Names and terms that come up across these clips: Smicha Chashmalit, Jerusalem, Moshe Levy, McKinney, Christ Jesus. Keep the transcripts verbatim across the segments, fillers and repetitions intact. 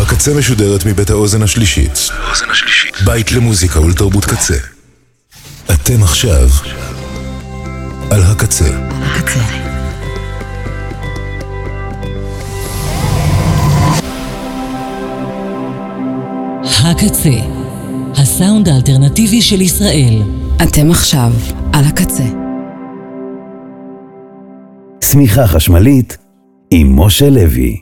הקצה משודרת מבית האוזן השלישית. האוזן השלישית. בית למוזיקה ולתרבות קצה. אתם עכשיו על הקצה. הקצה. הקצה. הסאונד האלטרנטיבי של ישראל. אתם עכשיו על הקצה. סמיכה חשמלית עם משה לוי.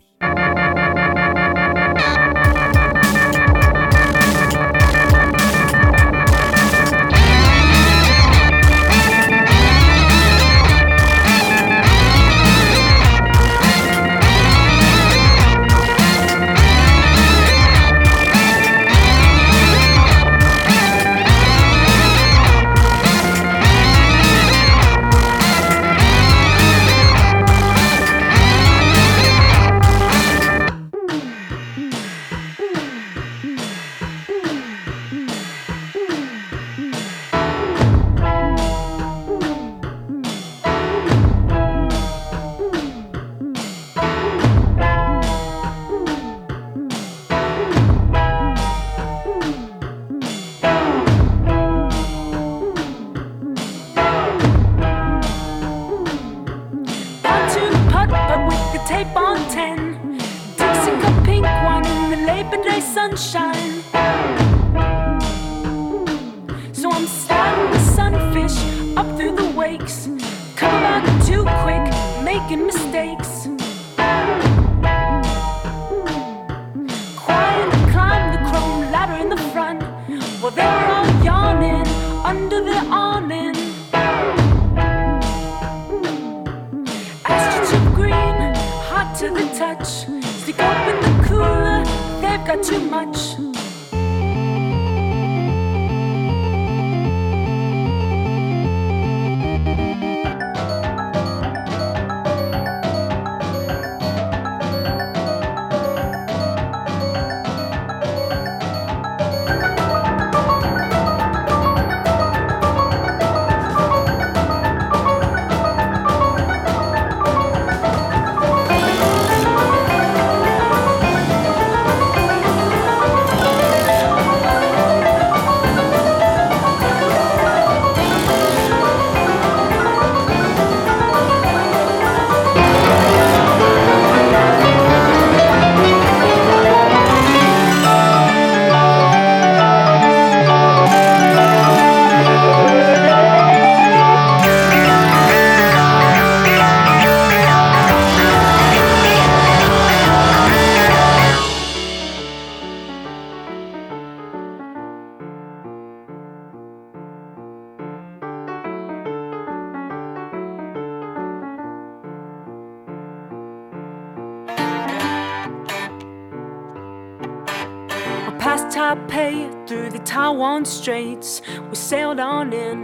Straits, we sailed on in,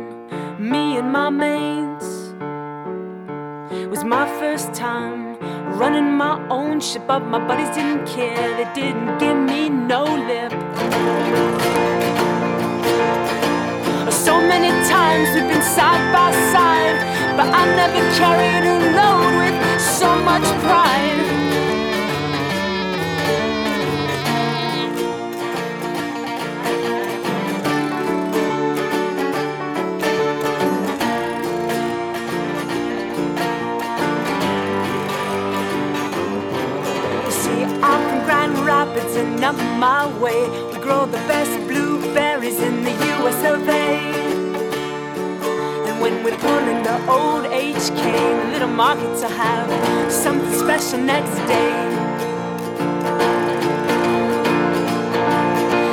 me and my mates. It was my first time running my own ship, but my buddies didn't care, they didn't give me no lip. So many times we've been side by side, but I never carried a load with so much pride. And up my way, we grow the best blueberries in the U S of A. And when we pull in the old H K, the little market to have something special next day.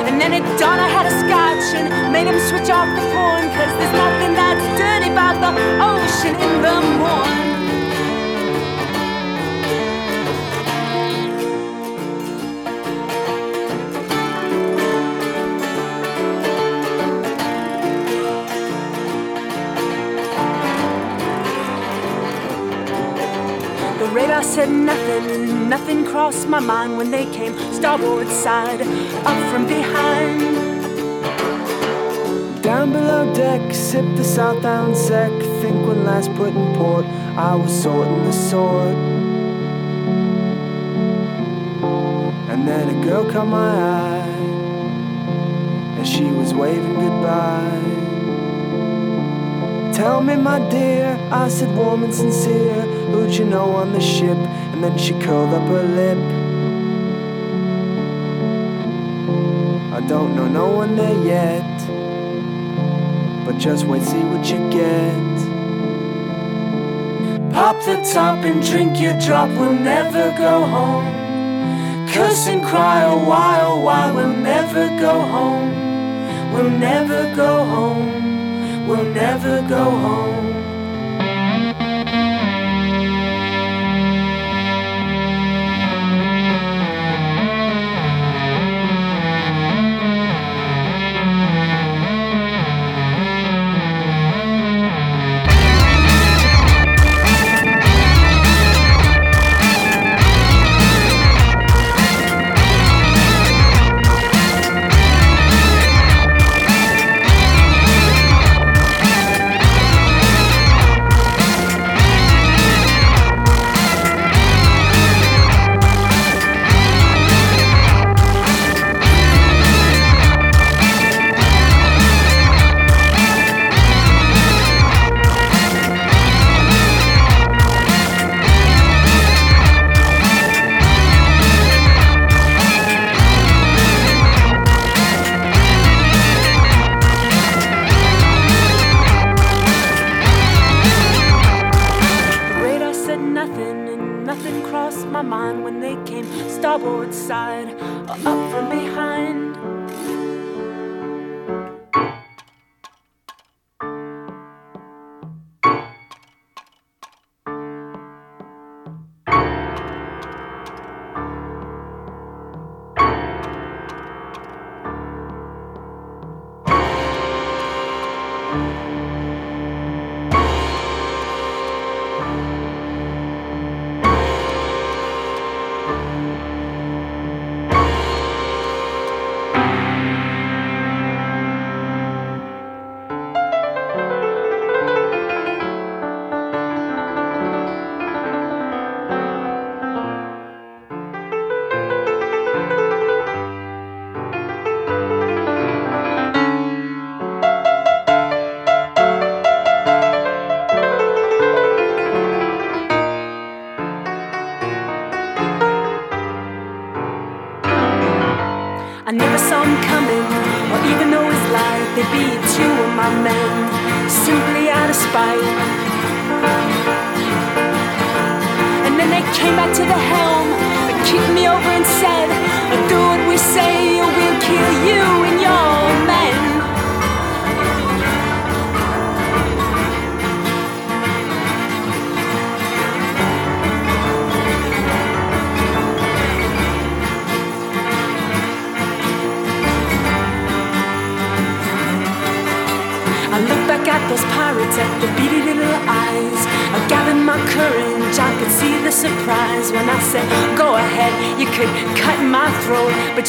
And then at dawn I had a scotch and made him switch off the horn, 'cause there's nothing that's dirty about the ocean in the morn. Radar said nothing, and nothing crossed my mind when they came starboard side, up from behind. Down below deck, sip the southbound sec, think when last put in port, I was sorting the sword. And then a girl caught my eye as she was waving goodbye. Tell me, my dear, I said, warm and sincere, who'd you know on the ship? And then she curled up her lip. I don't know no one there yet, but just wait, see what you get. Pop the top and drink your drop, we'll never go home. Curse and cry a while, why we'll never go home. We'll never go home, we'll never go home.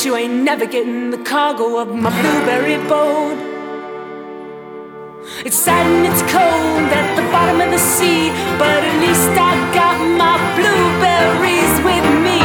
You ain't never getting the cargo of my blueberry boat. It's sad and it's cold at the bottom of the sea, but at least I got my blueberries with me.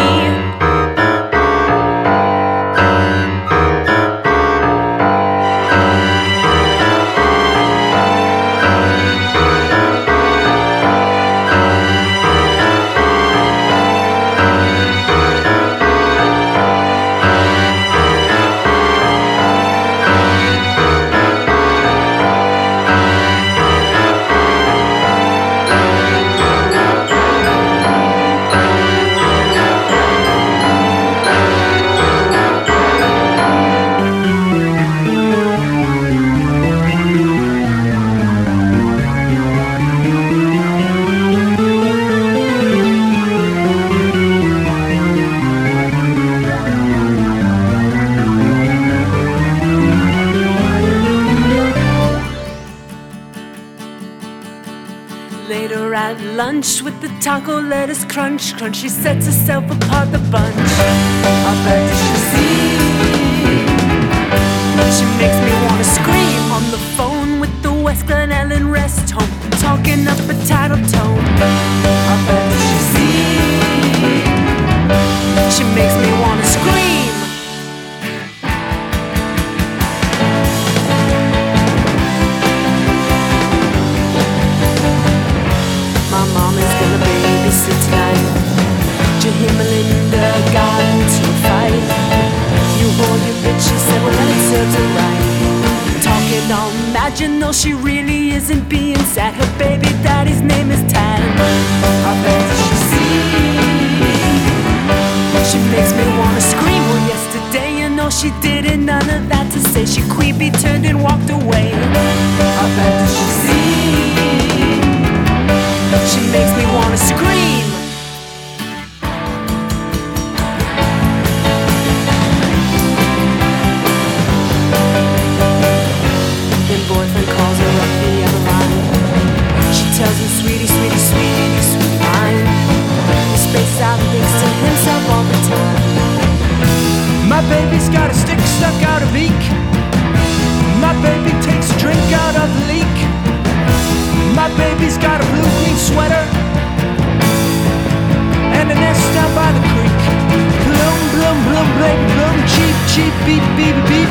With the taco lettuce crunch, crunch, she sets herself apart the bunch. I bet you see, she makes me wanna scream on the phone with the West Glen Ellen rest home, talking up a title tone. I bet you see, she makes me wanna scream. Did you know she really isn't being sad? Her baby daddy's name is Tad. How bad does she see? She makes me wanna scream. Well, yesterday you know she didn't none of that to say. She creepy turned and walked away. How bad does she see? She makes me wanna scream. My baby's got a stick stuck out of beak. My baby takes a drink out of the leak. My baby's got a blue green sweater and a nest down by the creek. Bloom, bloom, bloom, bloom, bloom, cheep, cheep, beep, beep, beep.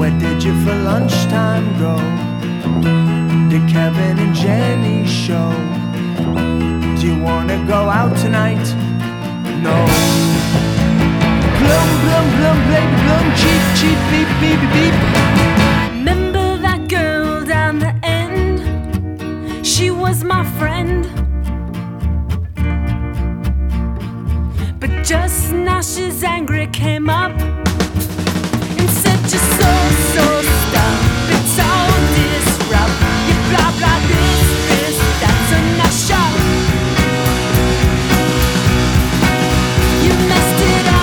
Where did you for lunchtime go? Did Kevin and Jenny show? Do you wanna go out tonight? No. Blum, blum, blum, blum, blum, cheep, cheep, beep, beep, beep. Remember that girl down the end? She was my friend. But just now she's angry, came up and said, you're so, so stuffed. It's all this rough. You blah, blah, this, this, that's a nice show. You messed it up.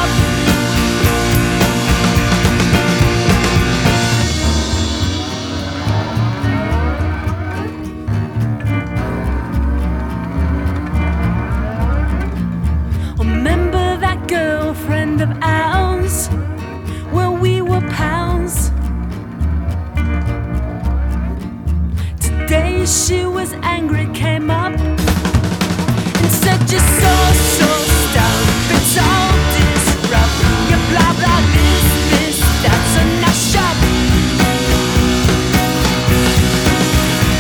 She was angry, came up and said, you're so, so stuffed. It's all this rough. You blah, blah, this, this, that's a nice shop.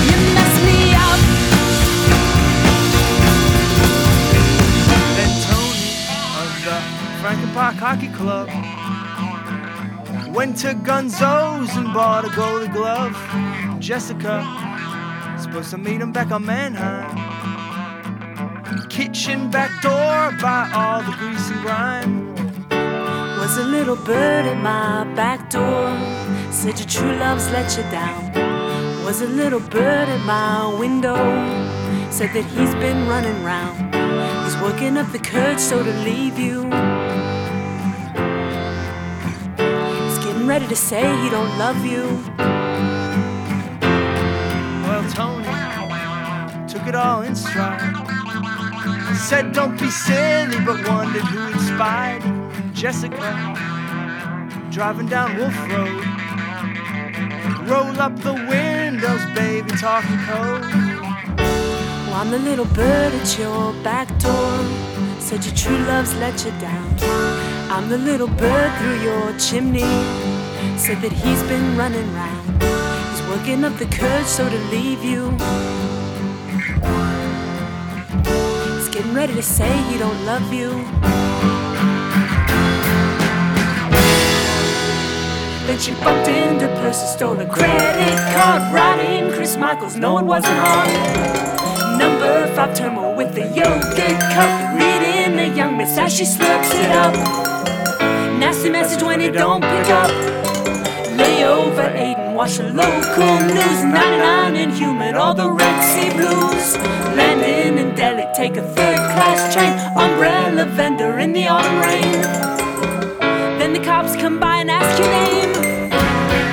You messed me up. Then Tony of the Franklin Park Hockey Club went to Gunzo's and bought a goalie glove. Jessica supposed to meet him back on Manheim. Kitchen back door by all the grease and grime. Was a little bird at my back door, said your true love's let you down. Was a little bird at my window, said that he's been running round. He's working up the courage so to leave you. He's getting ready to say he don't love you. Tony took it all in stride. Said don't be silly, but wondered who inspired Jessica. Driving down Wolf Road, roll up the windows, baby, talking cold. Well, I'm the little bird at your back door, said your true love's let you down. I'm the little bird through your chimney, said that he's been running round. Working up the courage so to leave you. He's getting ready to say he don't love you. Then she bumped into Percy, stole a credit card, brought in Chris Michaels, no it wasn't hard. Number five turmoil with the yogurt cup, reading the young miss as she slurps it up. Nasty message when it don't pick up. Over Aiden, watch the local news. ninety-nine and humid, all the Red Sea blues. Landing in Delhi, take a third-class train. Umbrella vendor in the autumn rain. Then the cops come by and ask your name.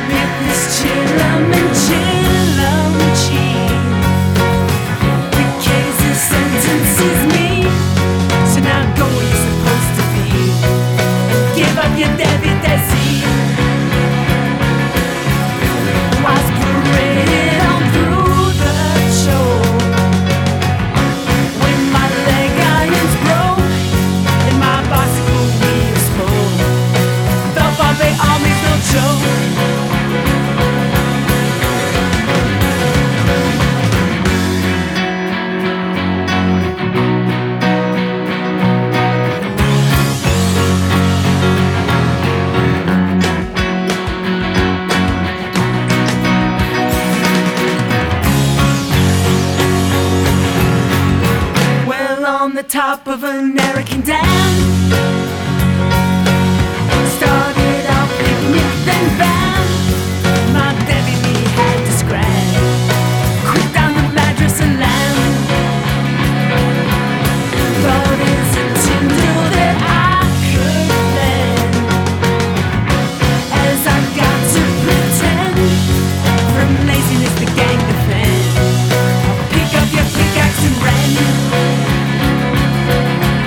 Memphis Chillum and Chillum Cheap. The case of sentences me. So now go where you're supposed to be. And give up your Debbie Desi. top of American Dam. Started off picnic, then bam, my Debbie and me had to scram. Quick down the mattress and land. But is it too that I could land? As I've got to pretend, from laziness the gang defend. Pick up your pickaxe and run. E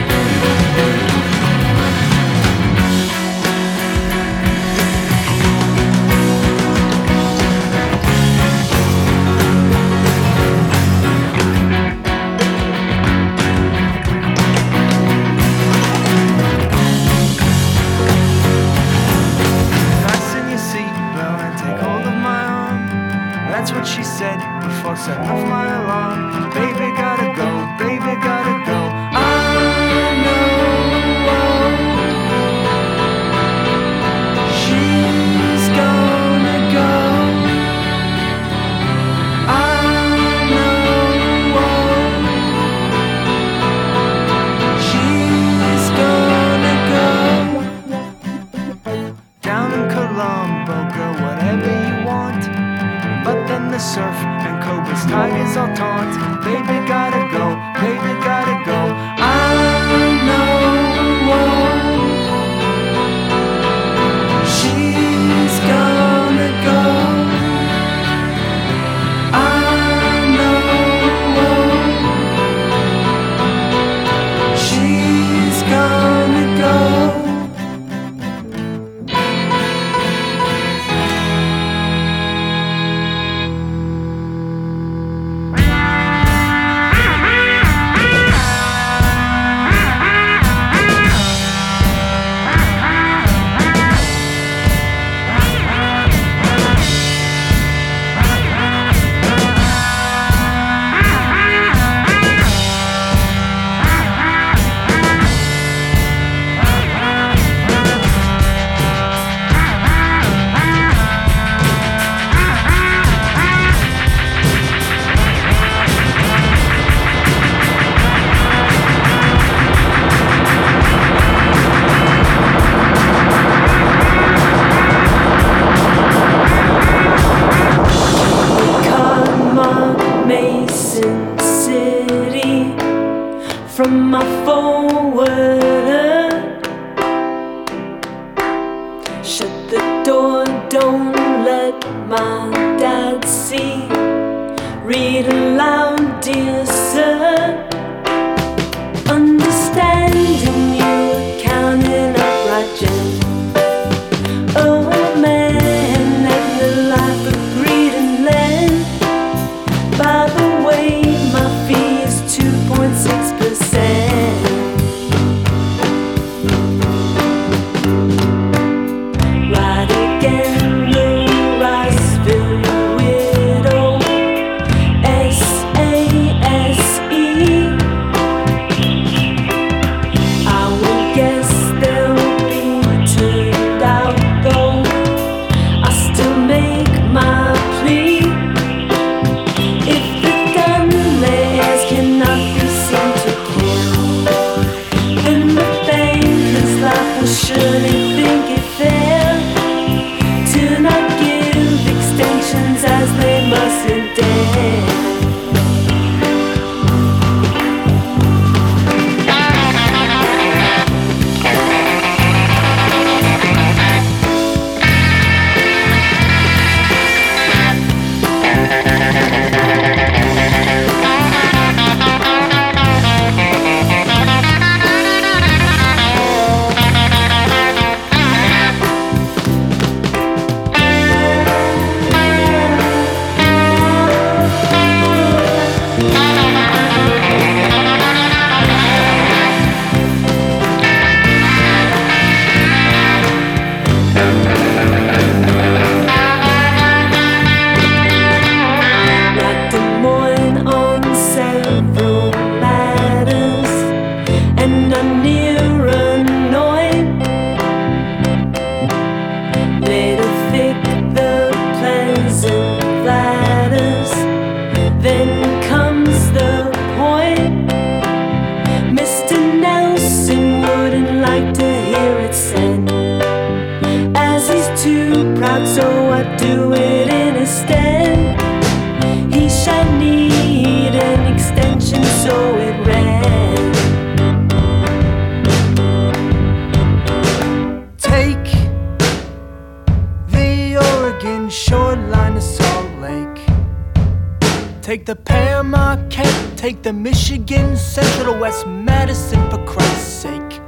Take the Panama Cape, take the Michigan Central West Madison, for Christ's sake.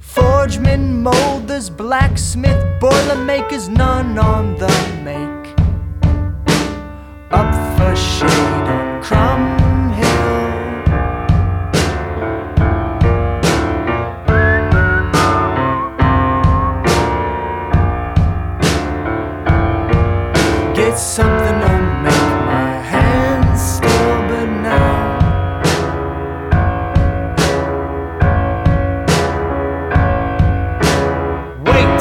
Forgemen, molders, blacksmith, boilermakers, none on the make. Up for shade on Crumb Hill. Get something to make my hands still, but now wait.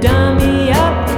Dummy up.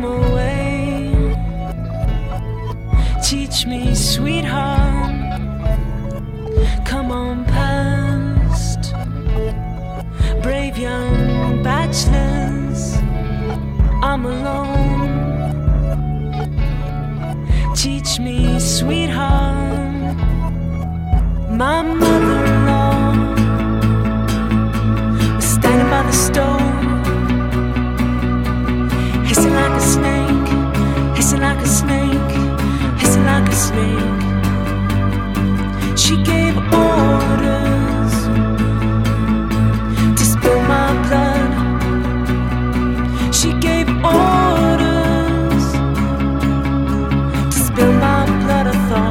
come away. Teach me, sweetheart, come on past. Brave young bachelors, I'm alone. Teach me, sweetheart, my mother-in-law was standing by the stove, hissing like a snake, hissing like a snake, hissing like a snake. She gave orders to spill my blood. She gave orders to spill my blood. I thought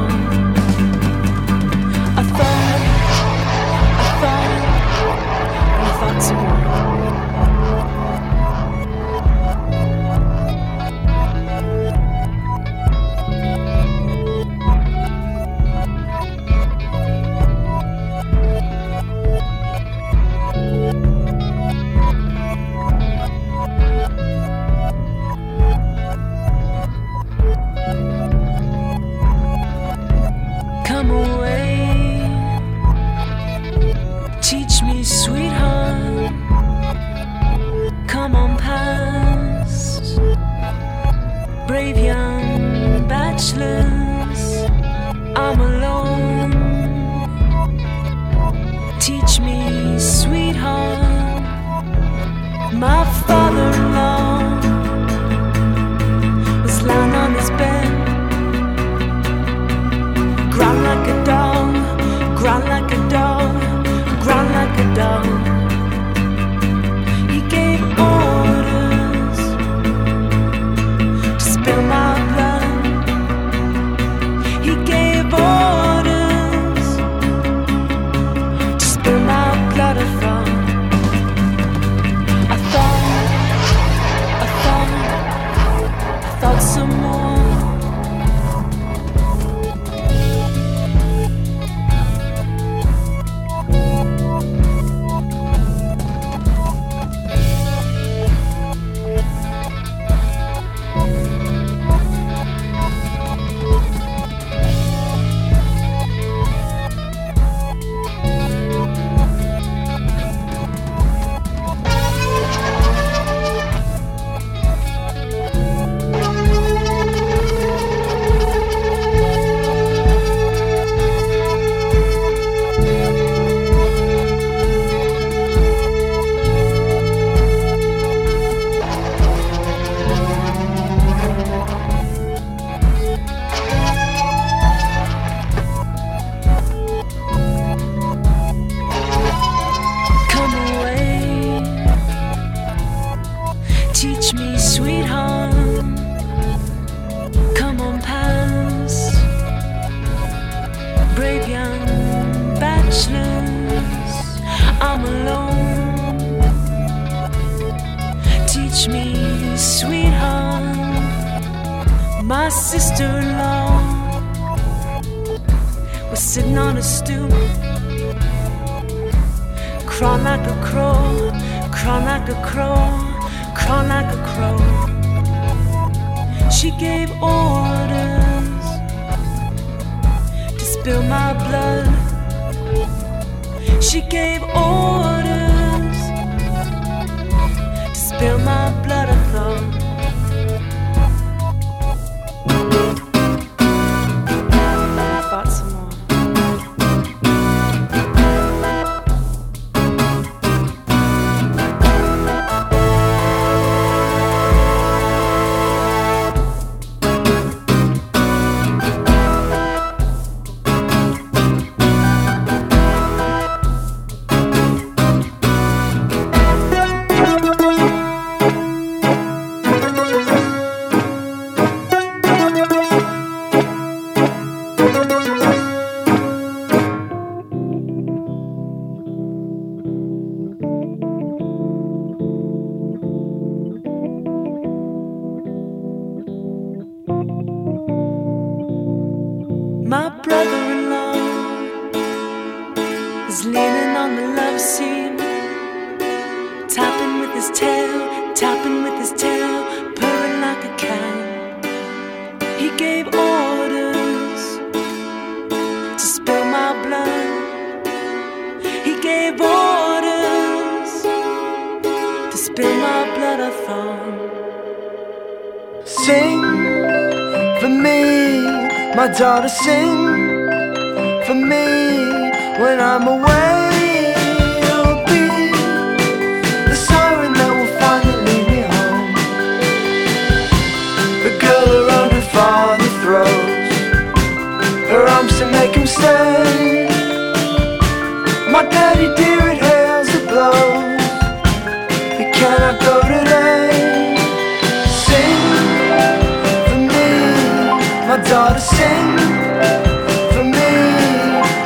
tapping with his tail, tapping with his tail, purring like a cat. gay borders to spill my blood, I thought. Sing for me, my daughter, sing for me. When I'm away, it'll be the siren that will finally be home. The girl around her father throws her arms to make him stay. My daddy dear, it hails a blow. We cannot go today. Sing for me, my daughter, sing for me.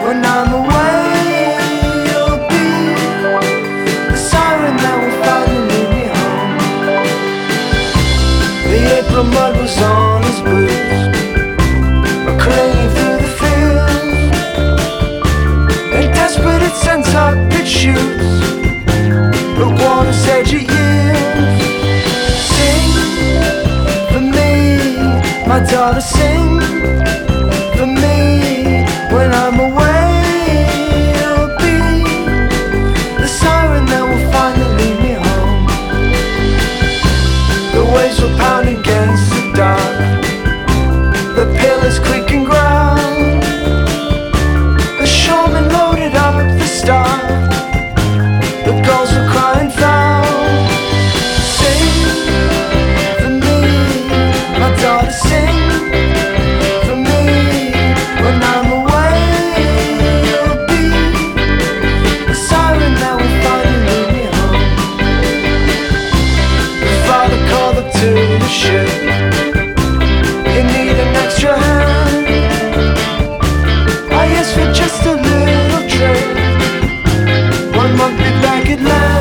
When I'm away, you'll be the siren that will finally be home. The April mud was on his boots, a clinging through the fields, and desperate it sends up its shoots. The water's edge it yields. Sing for me, my daughter, sing for me. When I'm away, it'll be the siren that will finally lead me home. The waves will pound against the dark, the pillars creak and ground. The shoremen loaded up the star, the gulls will cry and frown. Sing for me, my daughter, sing for me. When I'm away, you'll be the siren that will finally lead me home. The father called up to the ship, he needed an extra hand. I asked for just a little trip, one month be back at land.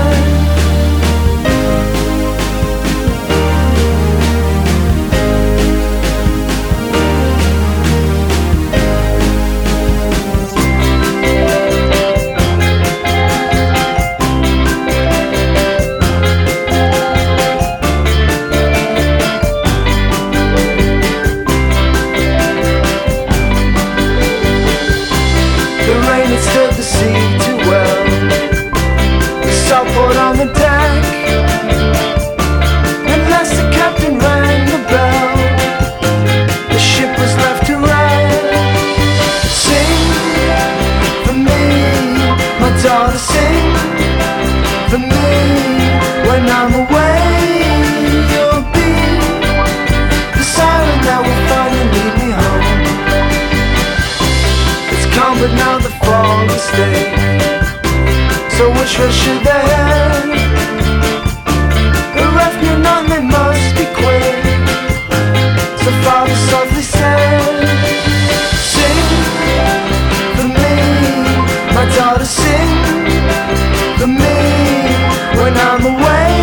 The rain had stirred the sea too well, the salt poured on the deck. At last the captain rang the bell, the ship was left to rest. Sing for me, my daughter, sing for me. When I'm away, you'll be the siren that will finally lead me home. It's calm but now the fall is thick, so which way should they head? The raft knew none, they must be quick, so father softly said. Sing for me, my daughter, sing for me. When I'm away,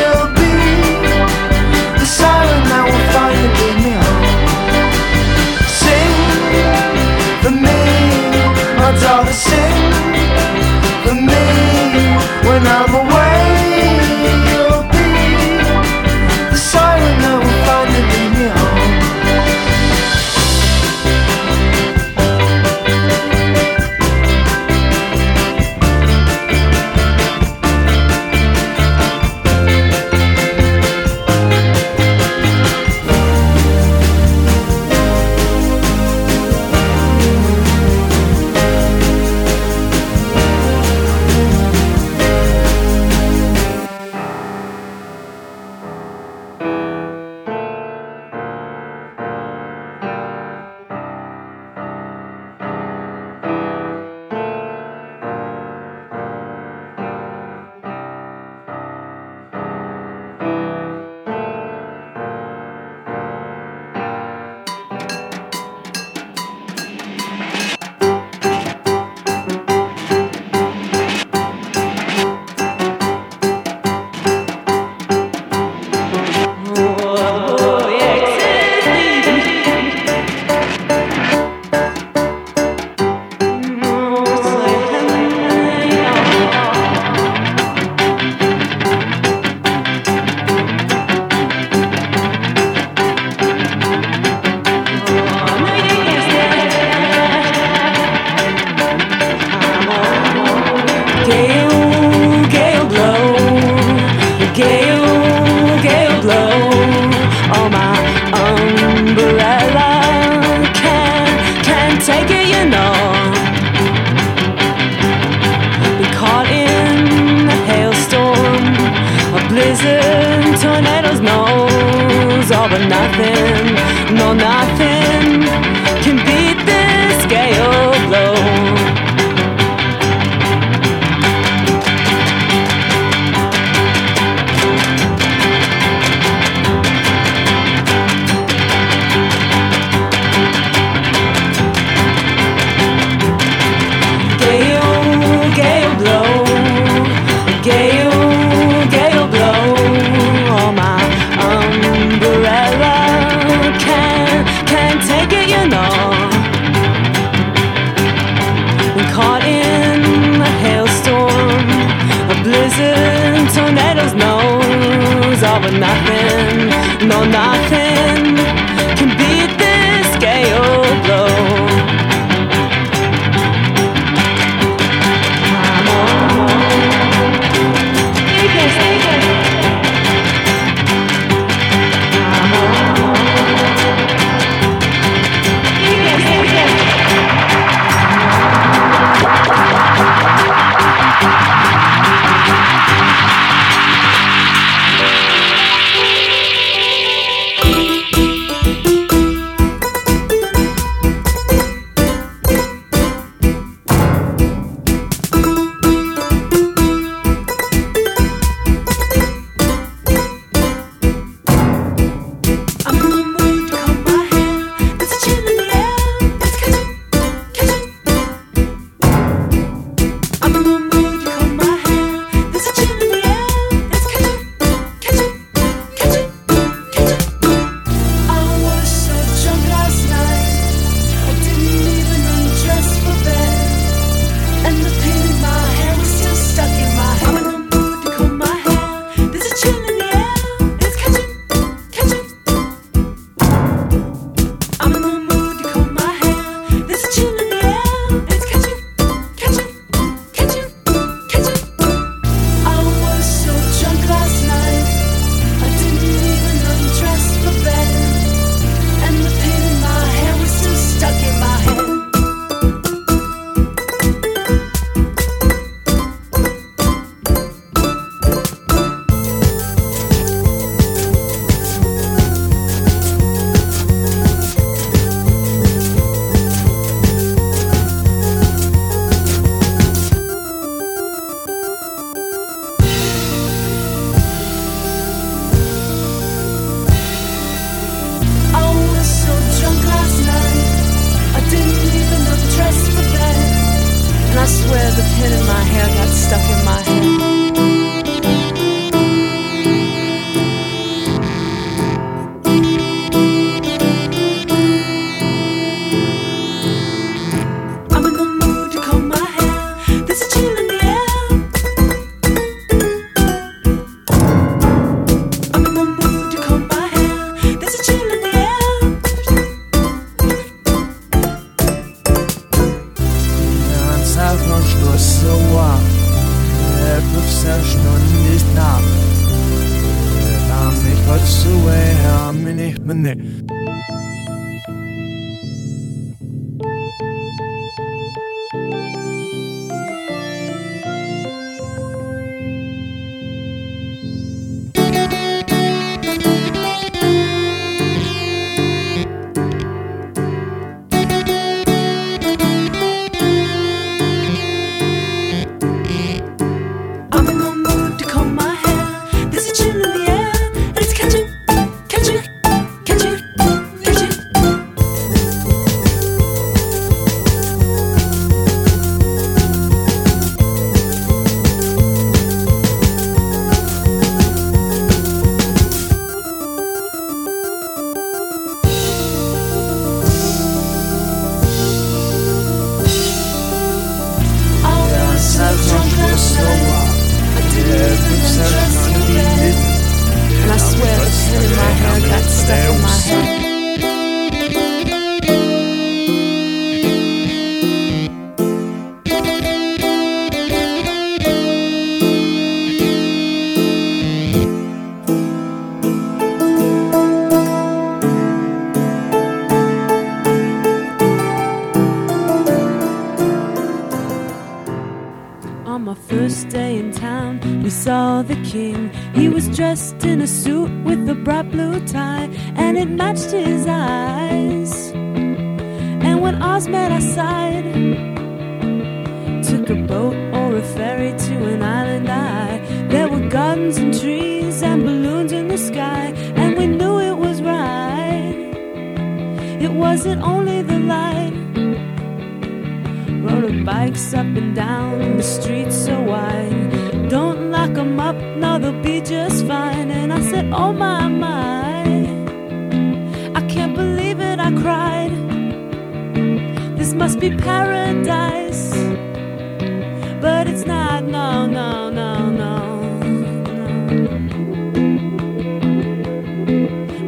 you'll be the siren that will finally lead me home. Sing for me, my daughter, sing for me. When I'm away, you'll be the siren that will finally lead me home. gale, gale blow, gale, gale blow. Oh, my umbrella can't, can't take it, you know. Be caught in a hailstorm, a blizzard, tornadoes, nose, all but nothing, no nothing can beat this gale blow. But nothing, no nothing can beat this gale blow. on my first day in town, we saw the king. He was dressed in a suit with a bright blue tie, and it matched his eyes. And when Oz met our side, took a boat or a ferry to an island I. There were gardens and trees and balloons in the sky, and we knew it was right. It wasn't only the light. Rode bikes up and down the streets so wide. Don't lock them up, no, they'll be just fine. And I said, oh my, my, I can't believe it, I cried. This must be paradise. But it's not, no, no, no, no, no.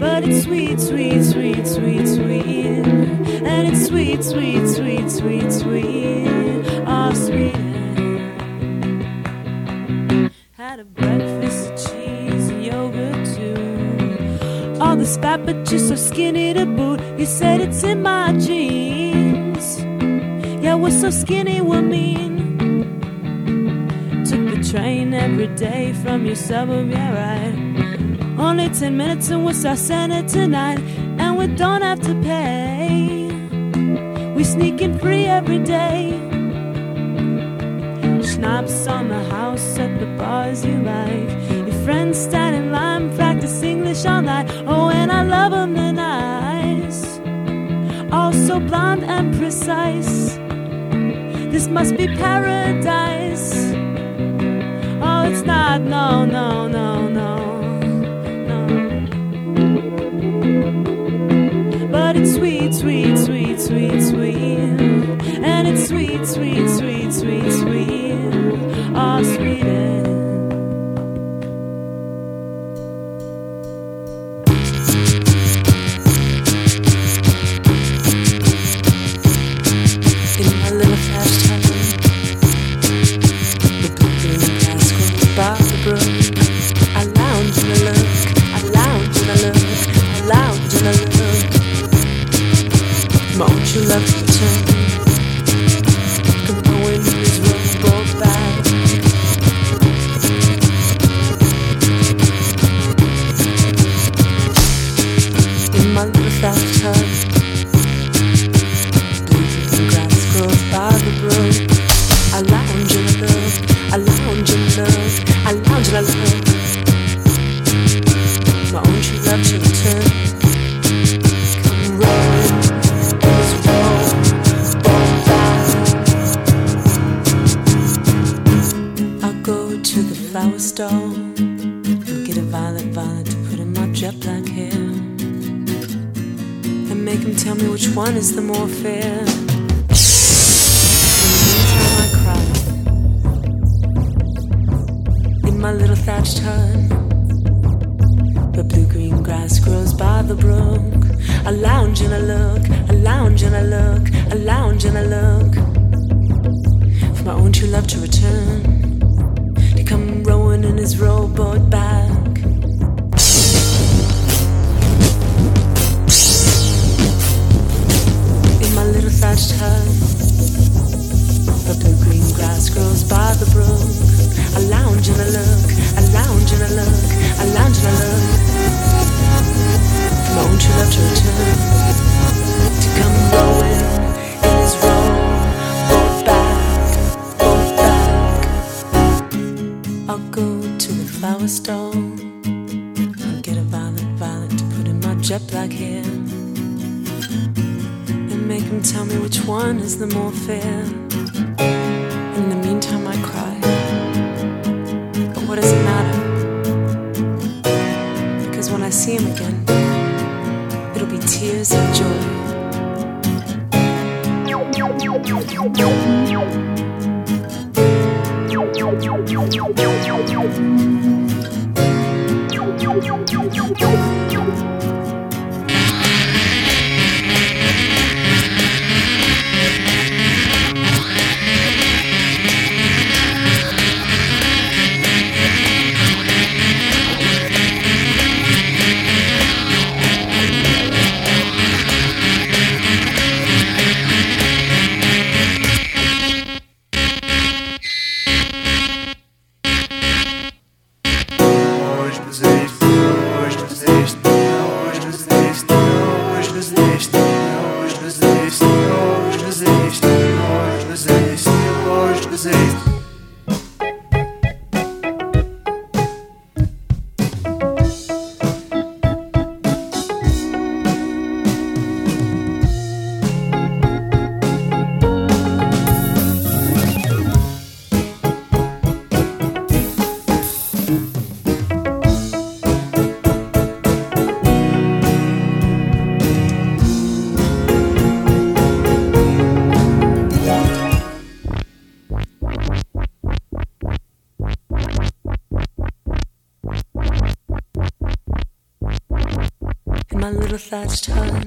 But it's sweet, sweet, sweet, sweet, sweet. And it's sweet, sweet, sweet, sweet, sweet, oh sweet. Had a breakfast of cheese and yogurt too. All this fat but you're so skinny to boot. You said it's in my jeans. Yeah, we're so skinny, we're mean. Took the train every day from your suburb, yeah right. Only ten minutes and we're South Center tonight. And we don't have to pay. We sneak in free every day. Schnapps on the house at the bars you like. Your friends stand in line, practice English all night. Oh, and I love them, they're nice. All so blonde and precise. This must be paradise. Oh, it's not, no, no, no, no, no. But it's sweet, sweet, sweet, sweet, sweet. And it's sweet, sweet, sweet, sweet, sweet. Oh, sweet. In my little fast home, the cooking and Pascal, by the brook. I lounge and I look, I lounge and I look, I lounge and I look. Won't you love me too? Come going in this rumble back. In my little bathtub, the grass grows by the brook. I lounge and I look, I lounge and I look, I lounge and I look. Won't you love me too? Flower store and get a violet, violet to put in my jet black hair, and make him tell me which one is the more fair. In the meantime I cry in my little thatched hut. The blue-green grass grows by the brook. I lounge and I look, I lounge and I look, I lounge and I look. For my own true love to return. Come rowing in his rowboat back. In my little thatched hut, the blue-green grass grows by the brook. I lounge and I look, I lounge and I look, I lounge and I look. Won't you love to return? To come rowing in his rowboat back, boat back. I'll go to the flower store, I'll get a violet, violet to put in my jet black hair, and make him tell me which one is the more fair. In the meantime I cry, but what does it matter? Because when I see him again, it'll be tears of joy. my little thatched hut,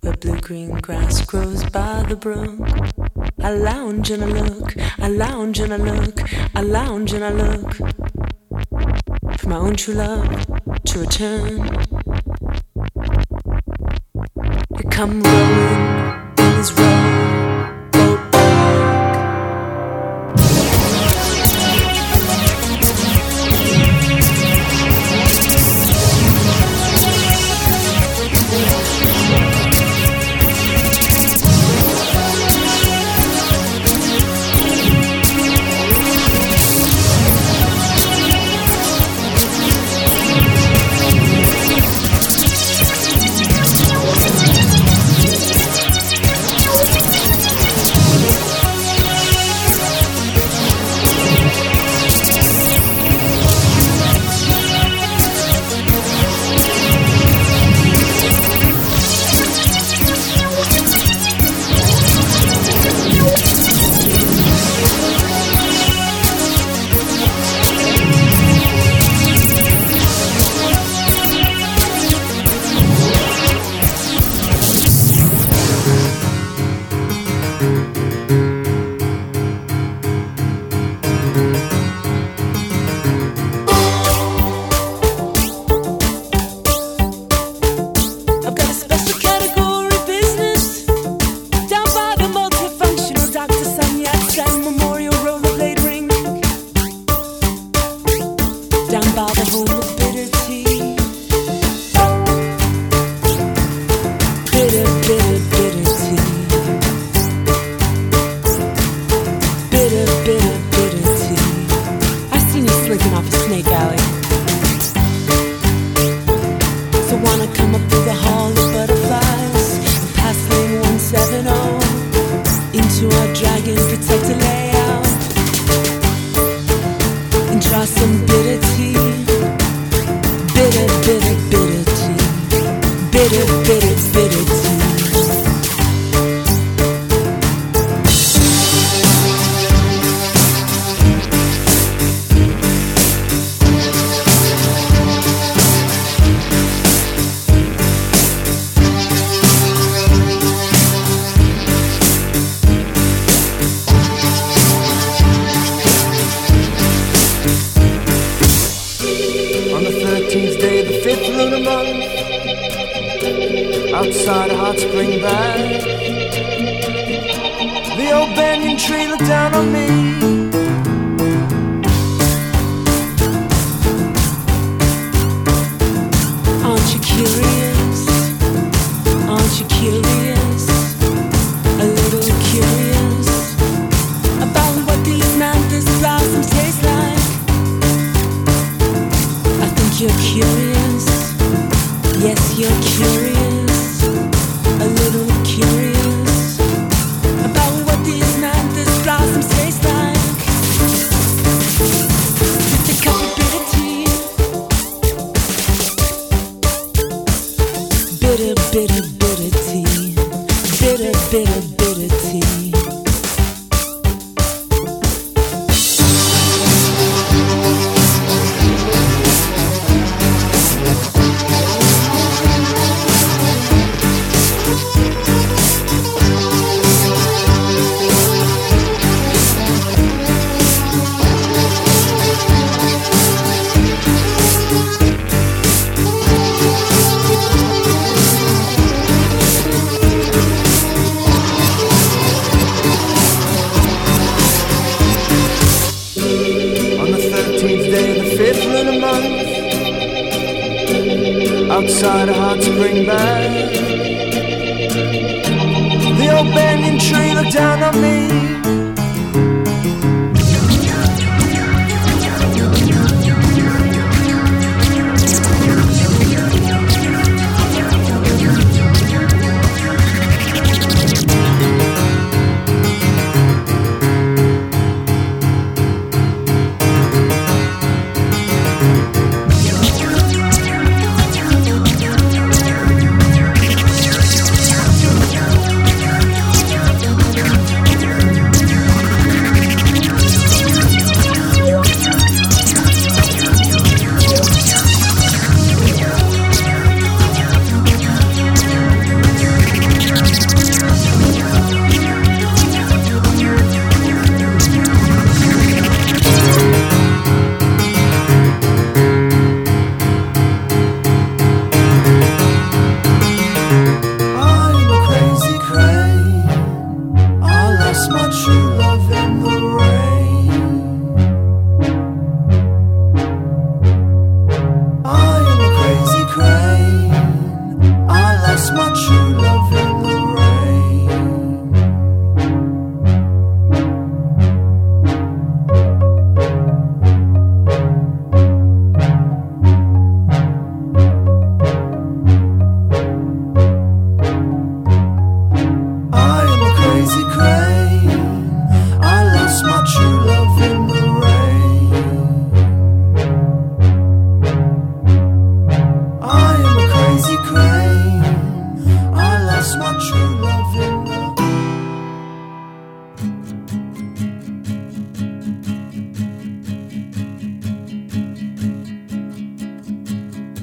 where blue-green grass grows by the brook. I lounge and I look, I lounge and I look, I lounge and I look for my own true love to return. I come rolling in his road.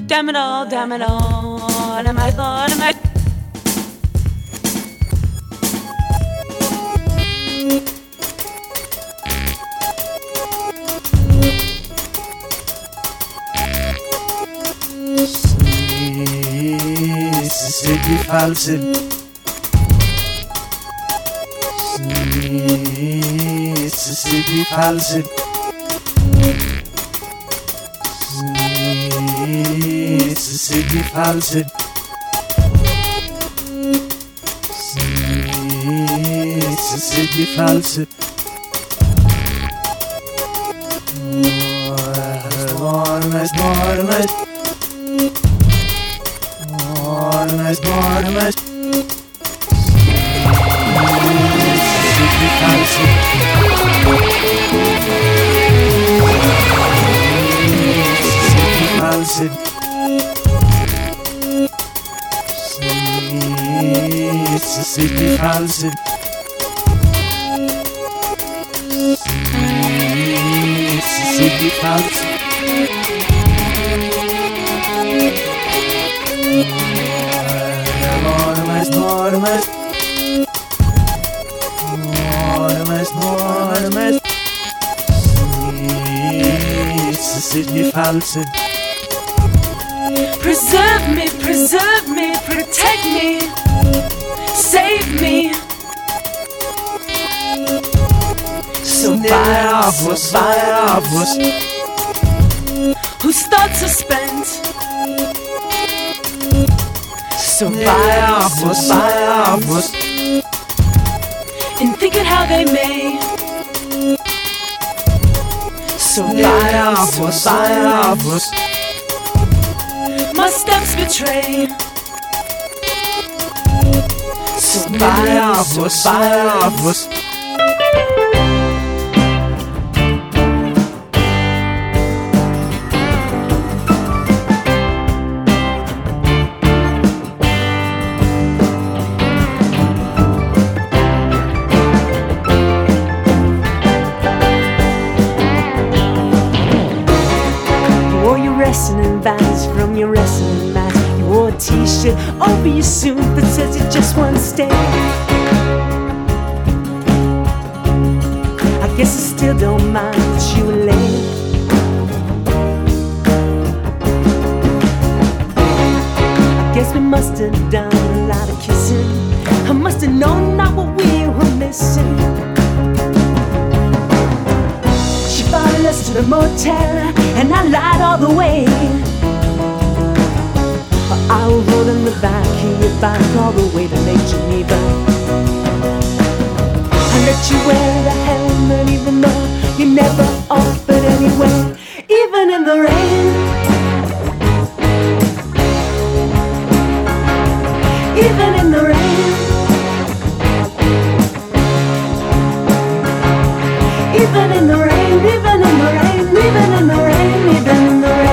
Damn it all, damn it all. Am I thought am I die falsche es ist die falsche es ist die falsche es ist die falsche morgens morgens Morgens, morgens Normes, normes, normes. It's the false. Preserve me, preserve me, protect me, save me. So far off was, far off was. Whose thoughts are spent? So far off, so far off, and thinking how they may. So far off, so far off, my steps betray. So far off, so far off. Your wrestling mask, you wore a t-shirt over your suit that says you just won't stay. I guess I still don't mind that you were late. I guess we must have done a lot of kissing. I must have known not what we were missing. She followed us to the motel and I lied all the way. I will roll in the back of your back all the way to Lake Geneva. I let you wear a helmet even though you never offered any way, even in the rain. Even in the rain. Even in the rain, even in the rain, even in the rain, even in the rain.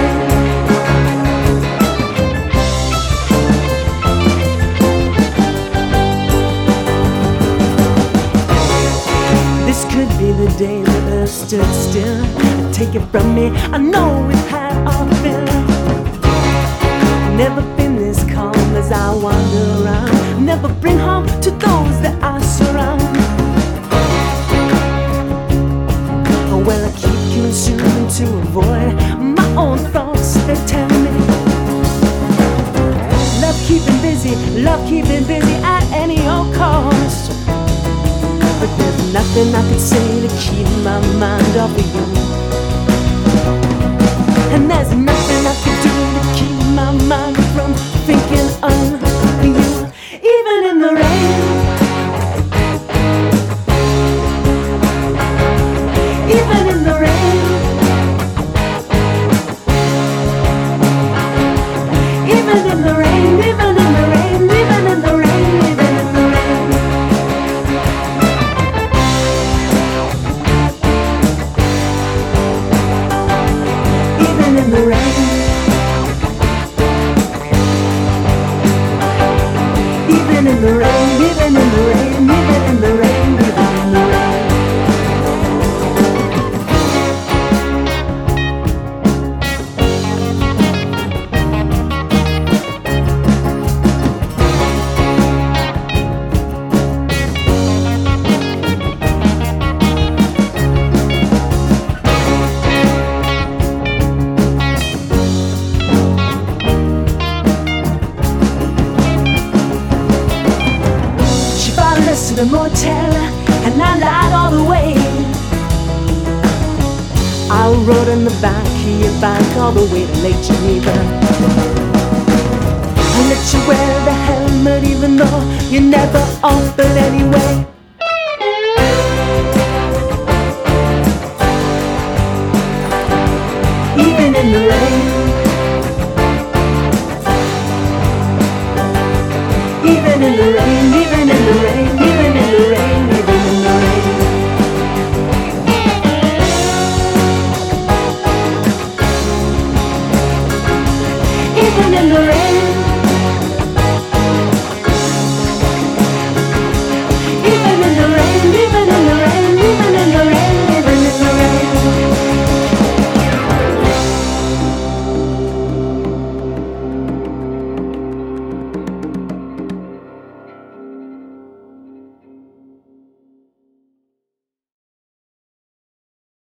The day that I stood still, take it from me, I know we've had our fill. Never been this calm as I wander around. Never bring harm to those that I surround. Oh well, I keep consuming to avoid my own thoughts that tell me. Love keeping busy, love keeping busy at any old cost. But there's nothing I could say to keep my mind off of you. And there's nothing I could do to keep my mind from thinking of you. Even in the rain. Even in the rain. Even in the rain, even in the rain, even in the rain, even in the rain. The rain. Even in the rain, even in the rain, even in the rain, even in the rain. the motel, and I lied all the way. I rode in the back, here back, all the way to Lake Geneva. I let you wear the helmet even though you never offered anyway. Even in the rain.